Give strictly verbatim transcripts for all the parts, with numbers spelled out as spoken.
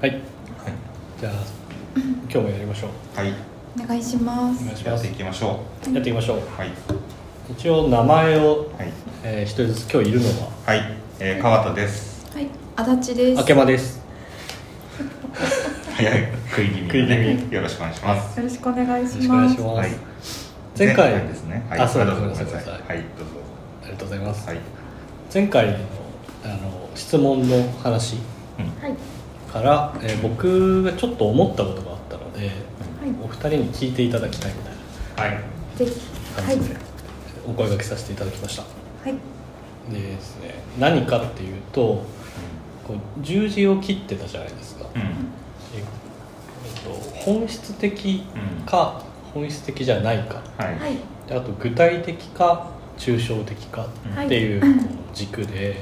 はい、はい、じゃあ今日もやりましょう。はい、お願いします。やっていきましょう。やっていきましょう、はい。一応名前を、はい、えー、一人ずつ。今日いるのは、はい、えー、川田です。はい、足立です。明間です。早い食い気味で、ね、よろしくお願いします。よろしくお願いします。はい、前回ですね。はい、あ、そうです。ごめんなさい。はい、どうぞ。ありがとうございます。はい、前回の、あの質問の話から、うん、えー、僕がちょっと思ったことがあったので、うん、お二人に聞いていただきたいみたいな感じでお声掛けさせていただきました。はい、でですね、何かっていうと、こう十字を切ってたじゃないですか。うん、本質的か本質的じゃないか、はい、であと具体的か抽象的かっていう軸で、はい、え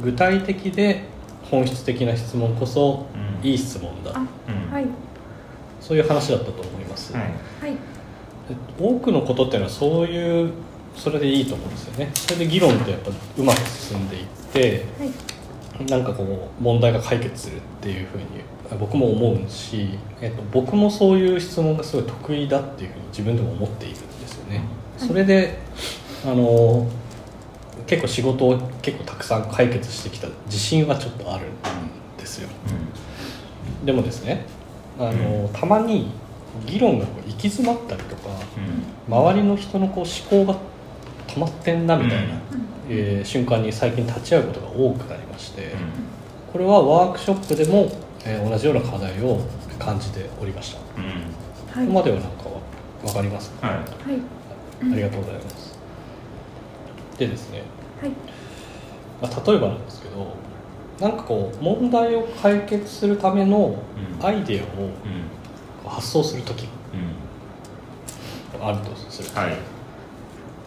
ー、具体的で本質的な質問こそいい質問だ、うん、はい、そういう話だったと思います、はい、多くのことっていうのはそういう、それでいいと思うんですよね。それで議論ってやっぱうまく進んでいって、はい、なんかこう問題が解決するっていうふうに僕も思うし、えっと、僕もそういう質問がすごい得意だっていうふうに自分でも思っているんですよね。それであの結構仕事を結構たくさん解決してきた自信はちょっとあるんですよ、うん、でもですね、あのたまに議論がこう行き詰まったりとか、うん、周りの人のこう思考が止まってんなみたいな、うん、えー、瞬間に最近立ち会うことが多くなりまして、うん、これはワークショップでも、えー、同じような課題を感じておりました、うん、ここまではなんか分かりますか、ね、はい、ありがとうございます、うん、でですね、はい、まあ、例えばなんですけど、なんかこう問題を解決するためのアイデアを発想するときがあるとする、うん、はい、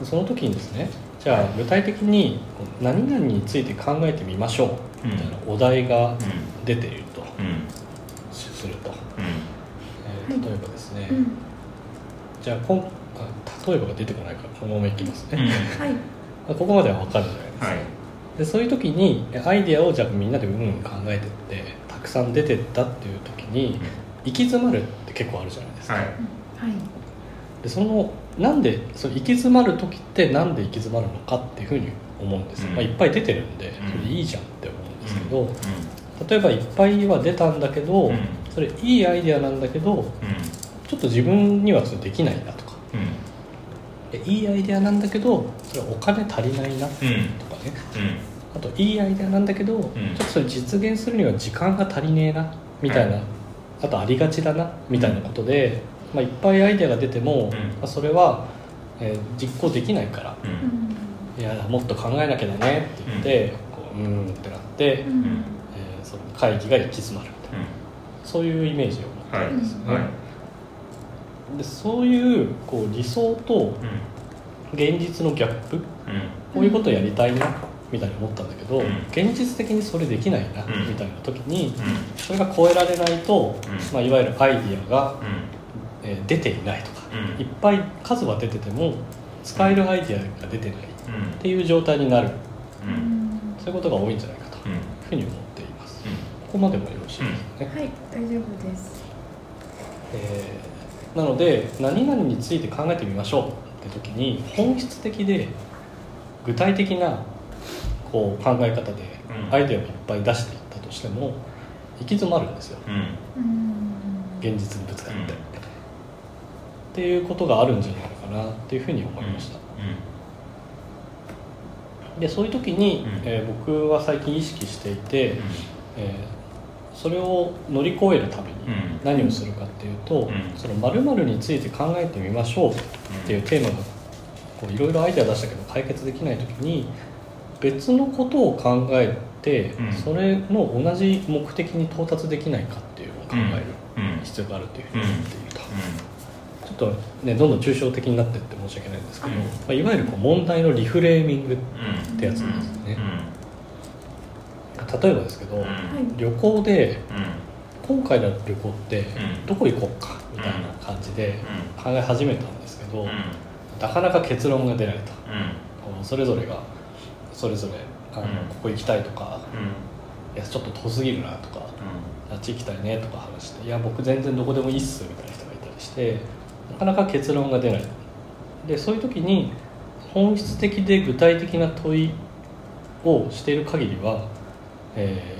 その時にですね、じゃあ具体的に何々について考えてみましょうみたいなお題が出ているとすると、うんうん、えー、例えばですね、うん、じゃあ今例えばが出てこないからこのままいきますね、うん、ここまでは分かるじゃないですか、はい、でそういう時にアイデアをじゃあみんなでうんうん考えてってたくさん出てったっていう時に行き詰まるって結構あるじゃないですか、はい、でそのなんでその行き詰まる時ってなんで行き詰まるのかっていうふうに思うんですよ、うん、まあ、いっぱい出てるんでそれいいじゃんって思うんですけど、うんうん、例えばいっぱいは出たんだけど、うん、それいいアイデアなんだけど、うん、ちょっと自分にはそれできないなとか、うん、でいいアイデアなんだけどそれお金足りないなとかね、うんうん、あといいアイデアなんだけど、うん、ちょっとそれ実現するには時間が足りねえなみたいな、うん、あとありがちだなみたいなことで、うん、まあ、いっぱいアイデアが出ても、うん、それは、えー、実行できないから、うん、いやもっと考えなきゃだねって言って、うん、こう、うーんってなって、うん、えー、その会議が行き詰まるみたいな、うん、そういうイメージを持ってるんですよね、はいはい。でそういう、こう理想と現実のギャップ、うん、こういうことをやりたいなみたいに思ったんだけど、うん、現実的にそれできないな、うん、みたいな時に、うん、それが超えられないと、うん、まあ、いわゆるアイディアが、うん、出ていないとか、うん、いっぱい数は出てても使えるアイデアが出てないっていう状態になる、うん、そういうことが多いんじゃないかというふうに思っています、うん、ここまでもよろしいですね、うん、はい、大丈夫です、えー、なので何々について考えてみましょうって時に本質的で具体的なこう考え方でアイデアをいっぱい出していったとしても行き詰まるんですよ、うん、現実にぶつかって、うんっていうことがあるんじゃないかなっていうふうに思いました、うん、でそういう時に、うん、えー、僕は最近意識していて、うん、えー、それを乗り越えるために何をするかっていうと、うん、その〇〇について考えてみましょうっていうテーマがこういろいろアイデア出したけど解決できない時に別のことを考えて、うん、それの同じ目的に到達できないかっていうのを考える必要があるというふうに思っていると、うんうん、ちょっとね、どんどん抽象的になっていって申し訳ないんですけど、うん、まあ、いわゆるこう問題のリフレーミングってやつなんですよね、うん、例えばですけど、うん、旅行で、うん、今回の旅行ってどこ行こうかみたいな感じで考え始めたんですけど、うん、なかなか結論が出ないと、うん、それぞれがそれぞれあのここ行きたいとか、いやちょっと遠すぎるなとか、うん、あっち行きたいねとか話して、いや僕全然どこでもいいっすみたいな人がいたりして、なかなか結論が出ない。でそういう時に本質的で具体的な問いをしている限りは、え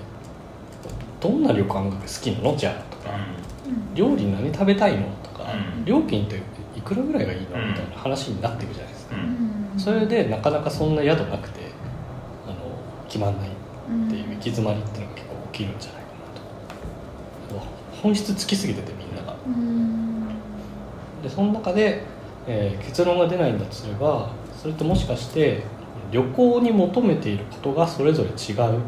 ー、どんな旅館が好きなのじゃあとか、うん、料理何食べたいのとか、うん、料金っていくらぐらいがいいのみたいな話になっていくじゃないですか、うん、それでなかなかそんな宿なくてあの決まんないっていう行き詰まりっていうのが結構起きるんじゃないかなと。本質つきすぎててみんなが、うん、でその中で、えー、結論が出ないんだとすれば、それってもしかして旅行に求めていることがそれぞれ違う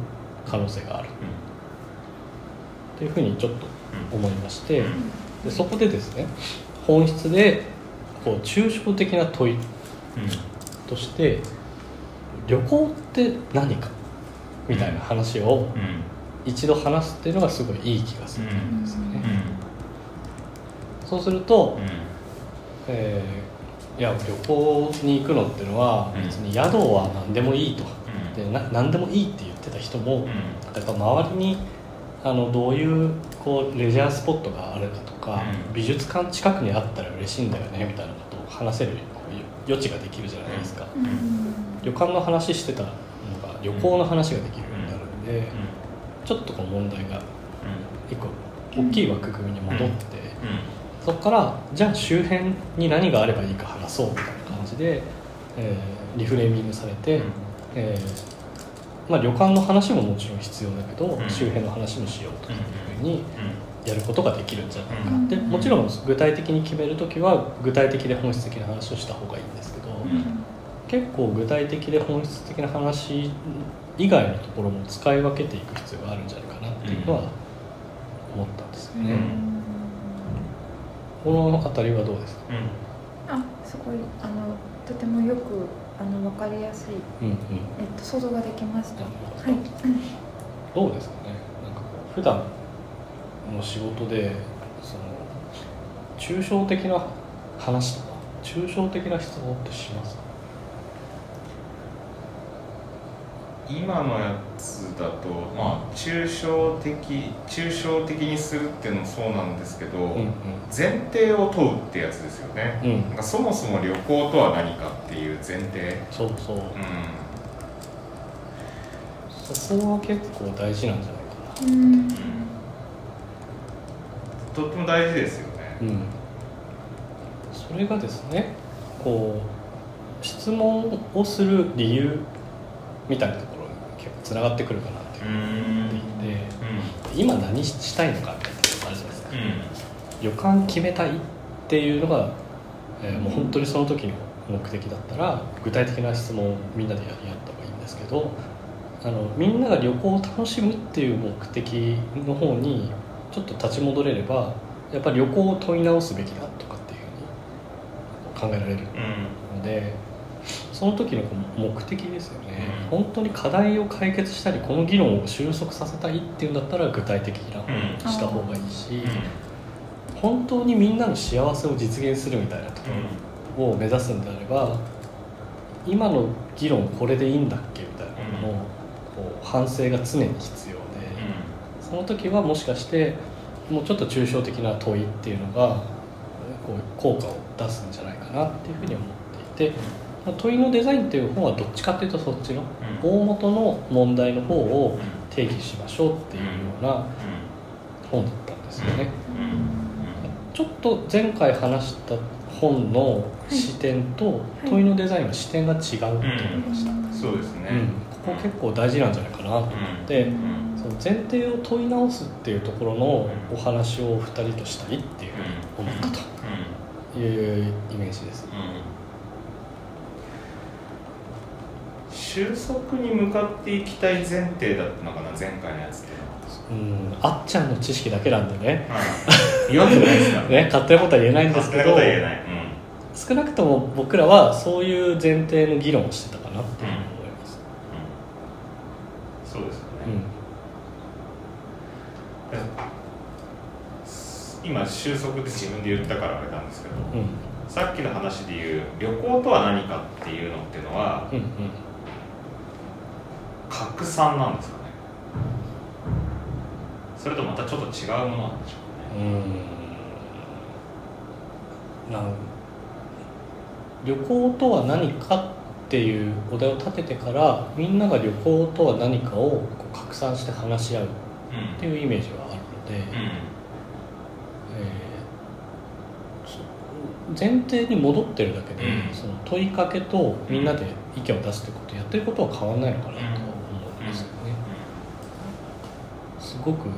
可能性がある、うん、というふうにちょっと思いまして、うん、でそこでですね、本質でこう抽象的な問いとして、うん、旅行って何かみたいな話を一度話すっていうのがすごいいい気がするんですよね、うん、そうすると、うん、えー、いや旅行に行くのっていうのは別に宿は何でもいいと、うん、でな何でもいいって言ってた人も、うん、やっぱ周りにあのどういうこうレジャースポットがあるかとか、うん、美術館近くにあったら嬉しいんだよねみたいなことを話せる余地ができるじゃないですか、うん、旅館の話してた旅行の話ができるようになるんで、うん、ちょっとこう問題が一個大きい枠組みに戻って、うんうん、そこからじゃあ周辺に何があればいいか話そうみたいな感じで、えー、リフレーミングされて、うん、えーまあ、旅館の話ももちろん必要だけど、うん、周辺の話もしようというふうにやることができるんじゃないかって、うん、もちろん具体的に決めるときは具体的で本質的な話をした方がいいんですけど、うん、結構具体的で本質的な話以外のところも使い分けていく必要があるんじゃないかなっていうのは思ったんですよね、うん、この辺りはどうですか、うん、あ、すごいあのとてもよくあの分かりやすい、うんうん、えっと、想像ができました、はい、うん、どうですかね、なんかこう普段の仕事でその抽象的な話とか抽象的な質問ってしますか。今のやつだと、まあ、抽象的、抽象的にするっていうのもそうなんですけど、うんうん、前提を問うってやつですよね、うん、なんかそもそも旅行とは何かっていう前提、そうそう、うん、そこは結構大事なんじゃないかな、うんうん、とっても大事ですよね、うん、それがですね、こう質問をする理由みたいなところに結構つながってくるかなって思っていて、うん、今何したいのかっていうのがあるじゃないですか、うん、旅館決めたいっていうのが、えー、もう本当にその時の目的だったら具体的な質問をみんなでやり合った方がいいんですけど、あのみんなが旅行を楽しむっていう目的の方にちょっと立ち戻れれば、やっぱり旅行を問い直すべきだとかっていう風に考えられるので、うん、その時の目的ですよね、うん、本当に課題を解決したりこの議論を収束させたいっていうんだったら具体的な方した方がいいし、うん、本当にみんなの幸せを実現するみたいなところを目指すんであれば、今の議論これでいいんだっけみたいなのをこう反省が常に必要で、その時はもしかしてもうちょっと抽象的な問いっていうのがこう効果を出すんじゃないかなっていうふうに思っていて、問いのデザインという方はどっちかというとそっちの大元の問題の方を定義しましょうっていうような本だったんですよね。ちょっと前回話した本の視点と問いのデザインの視点が違うと思いました、はいはい、そうですね、うん、ここ結構大事なんじゃないかなと思って、その前提を問い直すっていうところのお話をふたりとしたいっていうふうに思ったというイメージです。収束に向かっていきたい前提だったのかな、前回のやつって。うん、あっちゃんの知識だけなんでね、うん、言わんじゃないですかね、勝手なことは言えないんですけど、勝手なことは言えない、うん、少なくとも僕らはそういう前提の議論をしてたかなって思います、うんうん、そうですよね、うん、今収束って自分で言ったからあれなんですけど、うん、さっきの話で言う旅行とは何かっていうのっていうのは、うんうん、拡散なんですかね。それとまたちょっと違うものなんでしょうかね。うん、なん旅行とは何かっていうお題を立ててからみんなが旅行とは何かをこう拡散して話し合うっていうイメージがあるので、うんうんえー、前提に戻ってるだけで、うん、その問いかけとみんなで意見を出すってことやってることは変わらないのかなと思いますよね。すごくこ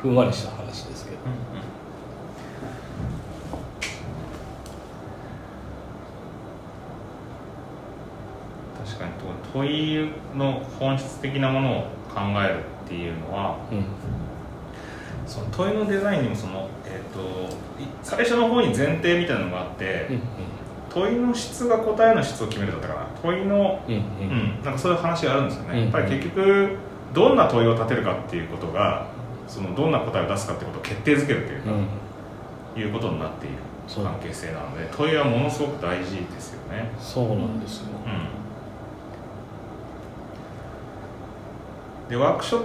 うふんわりした話ですけど、うんうん確かに問いの本質的なものを考えるっていうのは、うん、その問いのデザインにもその、えー、と最初の方に前提みたいなのがあって、うんうん、問いの質が答えの質を決めるだったかな問いの、うんうんうん、なんかそういう話があるんですよね、うんうん、やっぱり結局どんな問いを立てるかっていうことがそのどんな答えを出すかってことを決定づけるというか、うん、いうことになっている関係性なので問いはものすごく大事ですよね。そうなんですよ、うんでワークショッ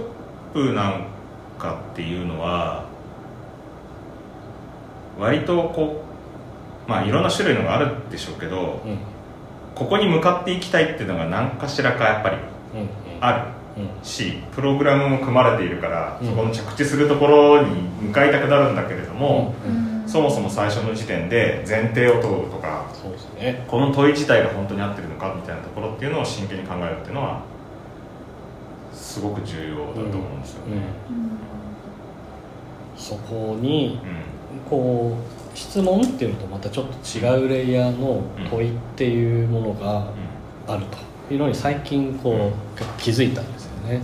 プなんかっていうのは割とこうまあいろんな種類のがあるでしょうけど、うん、ここに向かっていきたいっていうのが何かしらかやっぱりあるし、プログラムも組まれているから、うん、そこの着地するところに向かいたくなるんだけれども、うんうん、そもそも最初の時点で前提を問うとかそうですね、この問い自体が本当に合ってるのかみたいなところっていうのを真剣に考えるっていうのはすごく重要だと思うんですよね、うんうん、そこに、うん、こう質問っていうのとまたちょっと違うレイヤーの問いっていうものがあるというのに最近こう、うん、気づいたんですよね。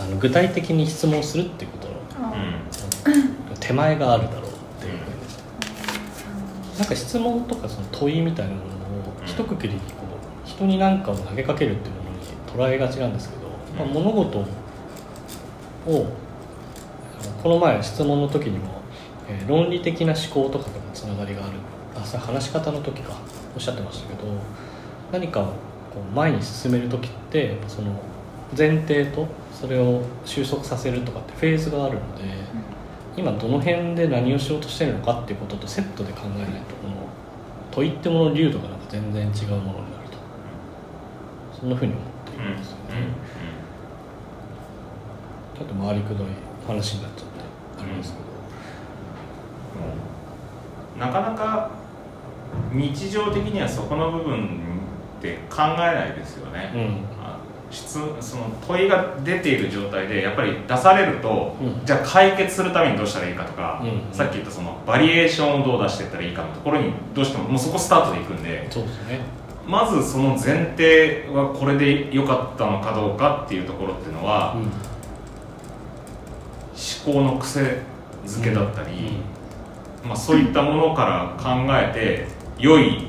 あの具体的に質問するっていうことの、うん、手前があるだろうっていう、うん、なんか質問とかその問いみたいなものを一括りにこう人に何かを投げかけるっていうものに捉えがちなんですけど、まあ、物事をこの前質問の時にも、えー、論理的な思考とかともつながりがあるあそれ話し方の時かおっしゃってましたけど、何かをこう前に進める時ってその前提とそれを収束させるとかってフェーズがあるので、今どの辺で何をしようとしてるのかっていうこととセットで考えないとこの問いってもの流度がなんか全然違うものになると、そんなふうに思っているんですよね、うんうんちょっと回りくどい話になっちゃってあれですけど、うん、なかなか日常的にはそこの部分って考えないですよね、うん、質その問いが出ている状態でやっぱり出されると、うん、じゃあ解決するためにどうしたらいいかとか、うん、さっき言ったそのバリエーションをどう出していったらいいかのところにどうしてももうそこスタートでいくんで、そうですね、まずその前提はこれで良かったのかどうかっていうところっていうのは、うん思考の癖付けだったり、うんまあ、そういったものから考えて良い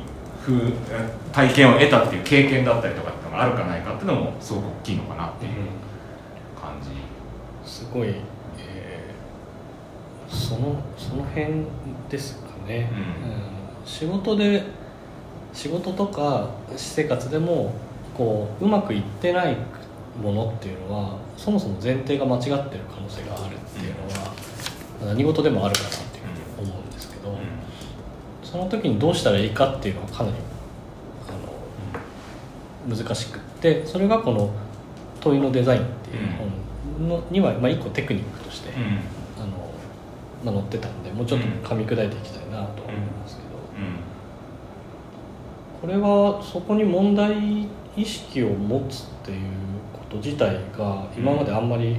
体験を得たっていう経験だったりとかってのがあるかないかっていうのもすごく大きいのかなっていう感じ、うん、すごい、えー、その、その辺ですかね、うんうん、仕事で仕事とか私生活でもこう、うまくいってないものっていうのはそもそも前提が間違ってる可能性があるっていうのは何事でもあるかなっていうふうに思うんですけど、その時にどうしたらいいかっていうのはかなりあの難しくって、それがこの問いのデザインっていう本にはまあ一個テクニックとしてあのまあ載ってたんで、もうちょっと噛み砕いていきたいなと思いますけど、これはそこに問題意識を持つっていう自体が今まであんまり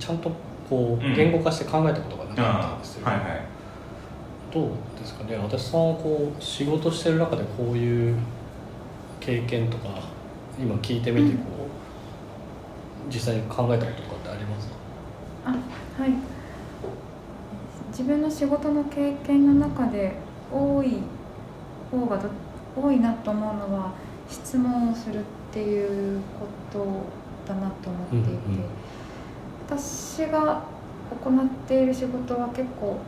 ちゃんとこう言語化して考えたことがなかったんですよ、うんはいはい、どうですかね、私さんはこう仕事してる中でこういう経験とか今聞いてみてこう、うん、実際に考えたこととかってありますか？あ、はい、自分の仕事の経験の中で多い方が多いなと思うのは質問をするっていうことだなと思っていて、うんうん、私が行っている仕事は結構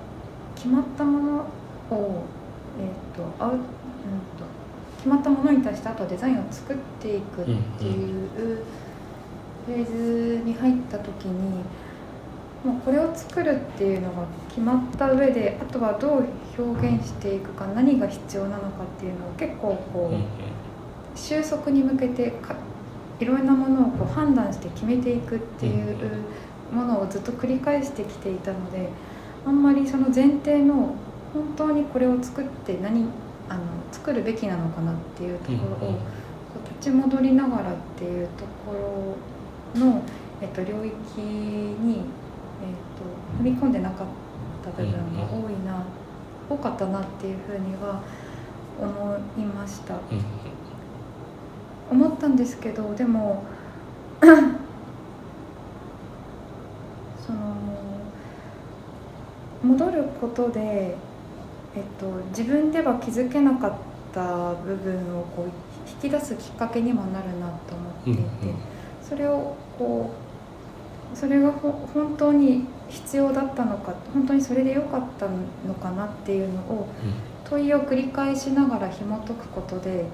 決まったものを、えーとアウうん、と決まったものに対してあとはデザインを作っていくっていうフェーズに入った時に、もうこれを作るっていうのが決まった上で、あとはどう表現していくか、何が必要なのかっていうのを結構こう収束に向けてかいろんなものをこう判断して決めていくっていうものをずっと繰り返してきていたので、あんまりその前提の本当にこれを作って何あの作るべきなのかなっていうところを立ち戻りながらっていうところの、えっと、領域に、えっと、踏み込んでなかった部分が多いな多かったなっていうふうには思いました。思ったんですけど、でもその戻ることで、えっと、自分では気づけなかった部分をこう引き出すきっかけにもなるなと思っていて、うんうん、それをこうそれがほ本当に必要だったのか、本当にそれで良かったのかなっていうのを、うん、問いを繰り返しながら紐解くことで、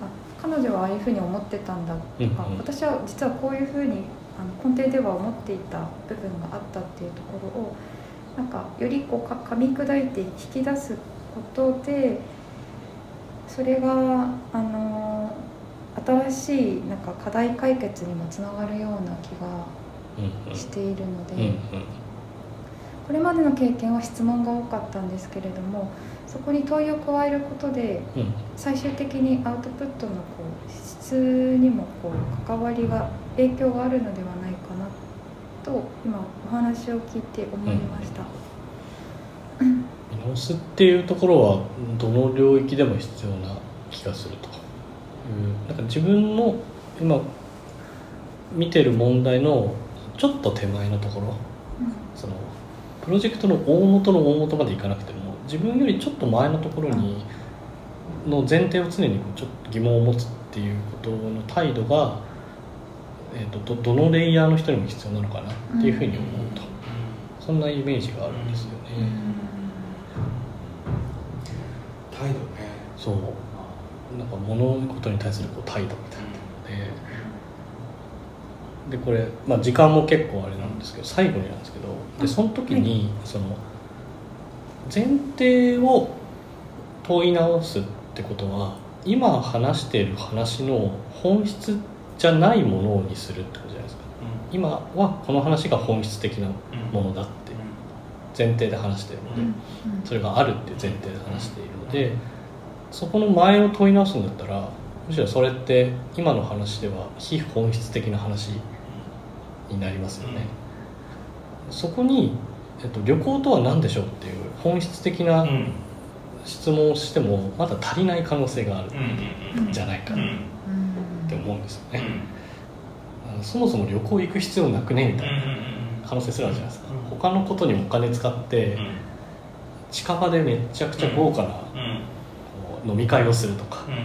あ、彼女はああいうふうに思ってたんだとか、うんうん、私は実はこういうふうにあの根底では思っていた部分があったっていうところをなんかよりこうか噛み砕いて引き出すことで、それがあの新しいなんか課題解決にもつながるような気がしているので、これまでの経験は質問が多かったんですけれども、そこに問いを加えることで最終的にアウトプットのこう質にもこう関わりが影響があるのではないかなと今お話を聞いて思いました。うん、見直すっていうところはどの領域でも必要な気がすると、うん、なんか自分の今見てる問題のちょっと手前のところ、うん、そのプロジェクトの大元の大元までいかなくても自分よりちょっと前のところにの前提を常にちょっと疑問を持つっていうことの態度がえー、と ど, どのレイヤーの人にも必要なのかなっていうふうに思うと、うん、そんなイメージがあるんですよね、うん、態度ね、そうなんか物事に対するこう態度みたいなの、うん、でこれ、まあ、時間も結構あれなんですけど最後になんですけど、でその時にその前提を問い直すってことは今話している話の本質ってじゃないものにするってことじゃないですか、うん、今はこの話が本質的なものだって前提で話しているので、うんうん、それがあるって前提で話しているので、そこの前を問い直すんだったらむしろそれって今の話では非本質的な話になりますよね、うん、そこに、えっと、旅行とは何でしょうっていう本質的な質問をしてもまだ足りない可能性があるんじゃないかな、うんうんうんって思うんですよね、うん、そもそも旅行行く必要なくねみたいな可能性すらあるじゃないですか、うん、他のことにお金使って、うん、近場でめちゃくちゃ豪華な、うん、飲み会をするとか、うん、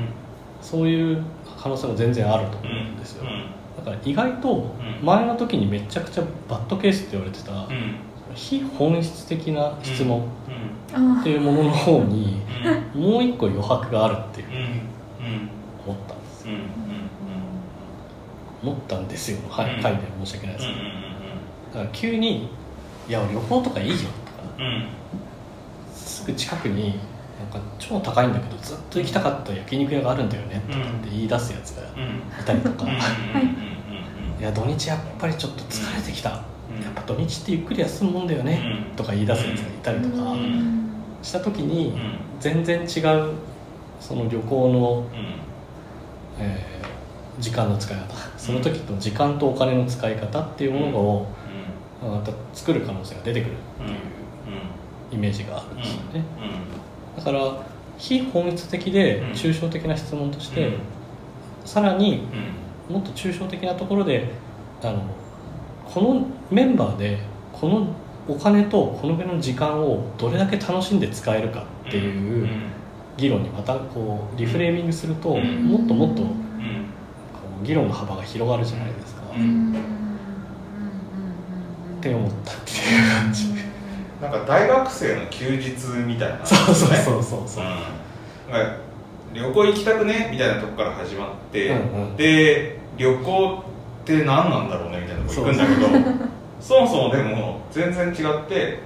そういう可能性も全然あると思うんですよ、うん、だから意外と前の時にめちゃくちゃバッドケースって言われてた、うん、非本質的な質問っていうものの方にもう一個余白があるっていう思ったんですよ、うんうん思ったんですよ、はい、書いて申し訳ないですけど、だから急にいや旅行とかいいよとか、うん、すぐ近くになんか超高いんだけどずっと行きたかった焼肉屋があるんだよねとかって言い出すやつがいたりとか、うんはい、いや土日やっぱりちょっと疲れてきた、やっぱ土日ってゆっくり休むもんだよねとか言い出すやつがいたりとかした時に全然違うその旅行の、えー時間の使い方、その時と時間とお金の使い方っていうものをまた作る可能性が出てくるっていうイメージがあるんですよね。だから非本質的で抽象的な質問としてさらにもっと抽象的なところであのこのメンバーでこのお金とこのぐらいの時間をどれだけ楽しんで使えるかっていう議論にまたこうリフレーミングするともっともっと議論の幅が広がるじゃないですか、うん、って思ったっていう感じ、なんか大学生の休日みたいな、ね、そうそうそうそうそう、うん、なんか旅行行きたくねみたいなとこから始まって、うんうん、で旅行って何なんだろうねみたいなとこ行くんだけどそもそもでも全然違って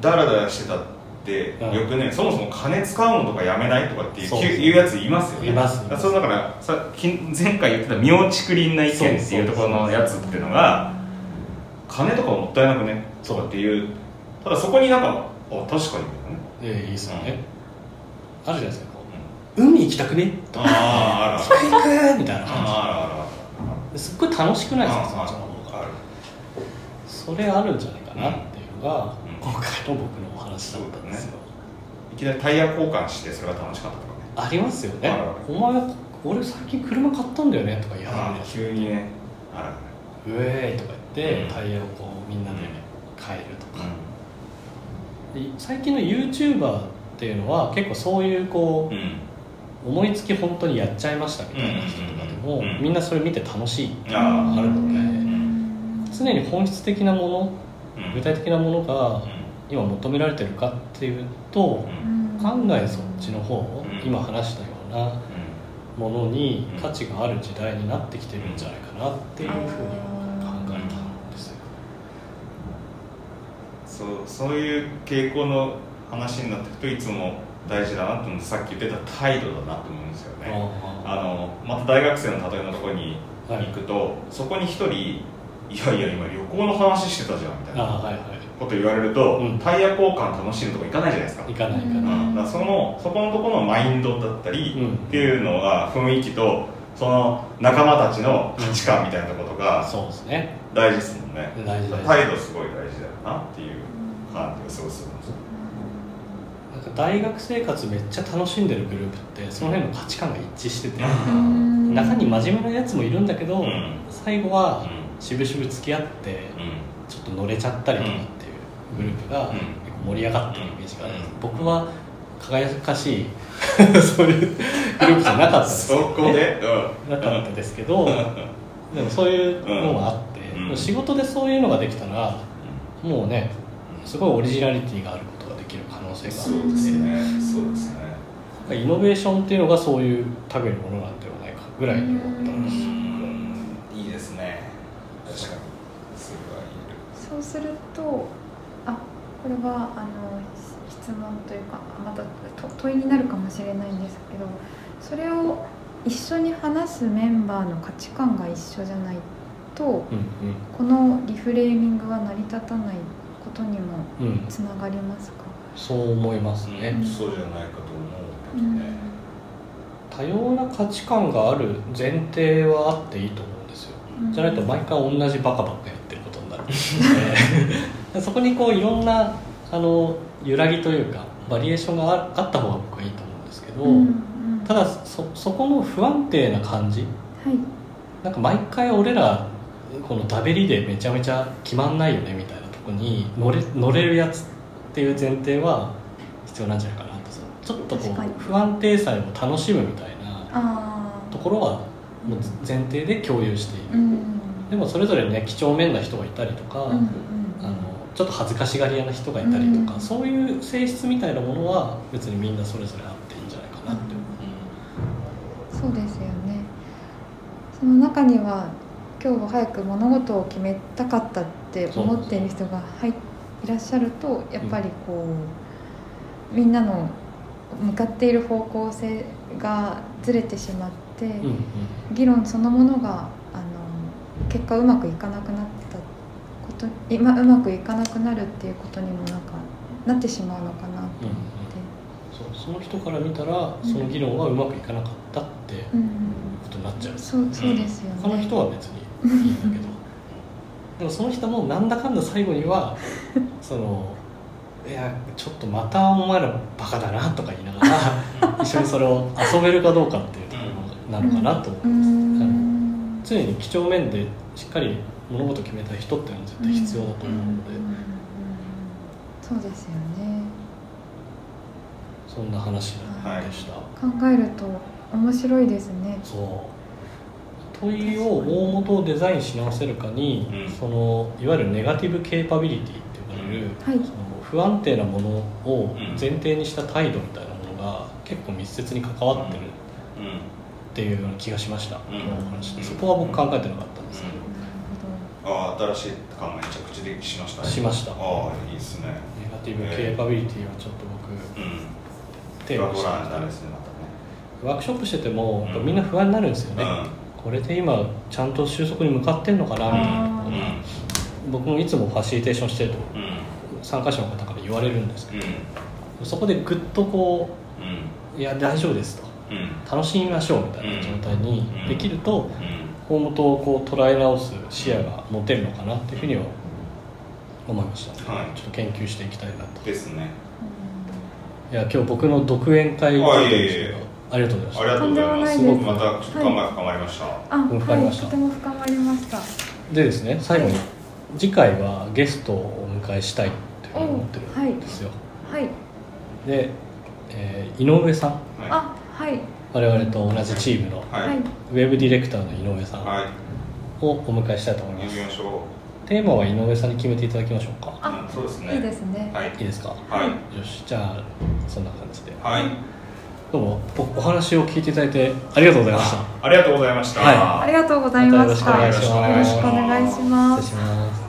ダラダラしてたって、うん、よくね、そもそも金使うのとかやめないとかってい う, う, いうやついますよね。います。だからさ前回言ってた妙竹林な意見っていうところのやつっていうのが金とかもったいなくねとかっていう、ただそこになんかあ確かにね、いいですよね、うん、あるじゃないですか、うん、海行きたくねとかああらら行くみたいな感じ、あらららすっごい楽しくないですか、その方がそれあるんじゃないかなっていうのが、うん、今回の僕のお話だったんですよ、ね、いきなりタイヤ交換してそれが楽しかったとかねありますよね。あららお前俺最近車買ったんだよねとか言われる、急にねあららウェーイとか言って、うん、タイヤをこうみんなで、ね、変えるとか、うん、で最近の YouTuber っていうのは結構そういうこう、うん思いつき本当にやっちゃいましたみたいな人とかでも、うんうんうん、みんなそれ見て楽しいっていうのがあるので、うん、常に本質的なもの、うん、具体的なものが今求められてるかっていうと、うん、案外そっちの方、うん、今話したようなものに価値がある時代になってきてるんじゃないかなっていうふうに考えたんですよ。そう、そういう傾向の話になってくるといつも大事だなって思って、さっき言ってた態度だなと思うんですよね。あのまた大学生の例えのところに行くと、はい、そこに一人いやいや今旅行の話してたじゃんみたいなこと言われると、うん、タイヤ交換楽しむとこ行かないじゃないですか。行かないかな、うん、だからそのそこのところのマインドだったり、うん、っていうのが雰囲気とその仲間たちの価値観みたいなところとか、そうですね、大事ですもんね。大事、態度すごい大事だよなっていう感じがすごいするんですよ。大学生活めっちゃ楽しんでるグループってその辺の価値観が一致してて、うん、中に真面目なやつもいるんだけど、うん、最後はしぶしぶ付き合ってちょっと乗れちゃったりとかっていうグループが結構盛り上がってるイメージがあるんです。僕は輝かしいそういうグループじゃなかったですけど、ね、そこで、うん、なかったですけど、でもそういうのがあって、うん、仕事でそういうのができたらもうねすごいオリジナリティがあることができる可能性があるので、そうですね、そうですね、イノベーションっていうのがそういう類のものなんではないかぐらいに思ったんですよ。うん、いいですね。確かにそれはいい。そうすると、あ、これはあの質問というかまた問いになるかもしれないんですけど、それを一緒に話すメンバーの価値観が一緒じゃないと、うんうん、このリフレーミングは成り立たないことにもつながりますか、うん、そう思いますね、うん、そうじゃないかと思うけどね、うん、多様な価値観がある前提はあっていいと思うんですよ、うん、じゃないと毎回同じバカバカやってることになるのでそこにこういろんなあの揺らぎというかバリエーションが あ, あった方が僕はいいと思うんですけど、うんうん、ただ そ, そこの不安定な感じ、はい、なんか毎回俺らこのダベリでめちゃめちゃ決まんないよねみたいなに乗 れ, 乗れるやつっていう前提は必要なんじゃないかなと。ちょっとこう不安定さを楽しむみたいなところはもう前提で共有している、うん、でもそれぞれね几帳面な人がいたりとか、うんうん、あのちょっと恥ずかしがり屋な人がいたりとか、うん、そういう性質みたいなものは別にみんなそれぞれあっていいんじゃないかなって思う、うん、そうですよね。その中には今日は早く物事を決めたかったって思っている人がいらっしゃると、やっぱりこうみんなの向かっている方向性がずれてしまって議論そのものがあの結果うまくいかなくなったこと今うまくいかなくなるっていうことにもなんかなってしまうのかなと思って、うんうん、そう、その人から見たらその議論はうまくいかなかったってことになっちゃう、うんうん、そう、そうですよね。他の人は別にいいんだけどでもその人もなんだかんだ最後にはそのいやちょっとまたお前らバカだなとか言いながら一緒にそれを遊べるかどうかっていうところなのかなと思います、うん、常に几帳面でしっかり物事を決めた人っていうのは絶対必要だと思うので、うんうんうん、そうですよね。そんな話でした、はい、考えると面白いですね。そう問いを大元をデザインし直せるかに、うん、そのいわゆるネガティブケーパビリティって呼ばれる、はい、その不安定なものを前提にした態度みたいなものが結構密接に関わってるっていうような気がしました、うん、そこは僕考えてなかったんですけど、うん、なるほど。ああ、新しい考え着地でしました。しました。ああ、いいですね。ネガティブケーパビリティはちょっと僕、テーマにしてましたね。ワークショップしててもみんな不安になるんですよね。これで今ちゃんと収束に向かってんのかなみたいな。僕もいつもファシリテーションしてると参加者の方から言われるんですけど、そこでぐっとこう、いや大丈夫ですと、楽しみましょうみたいな状態にできると、大元をこう捉え直す視野が持てるのかなっていうふうには思いました、はい、ちょっと研究していきたいなとですね。いや今日僕の独演会を見てるんですけど、ありがとうございました。ありがとうございます。すごくまた考え深まりました、はい、あ、はい、とても深まりました。でですね、最後に次回はゲストをお迎えしたいっていうふうに思ってるんですよ、はいはい、で、えー、井上さん、はい、あ、はい、我々と同じチームの、はい、ウェブディレクターの井上さんをお迎えしたいと思います、はい、テーマは井上さんに決めていただきましょうか。あ、そうですね、いいですね、はい、いいですか、はい、よし、じゃあそんな感じで、はい、どうも お, お話を聞いていただいてありがとうございました。ありがとうございました、はい、ありがとうございました。またよろしくお願いします。よろしくお願いします。失礼します。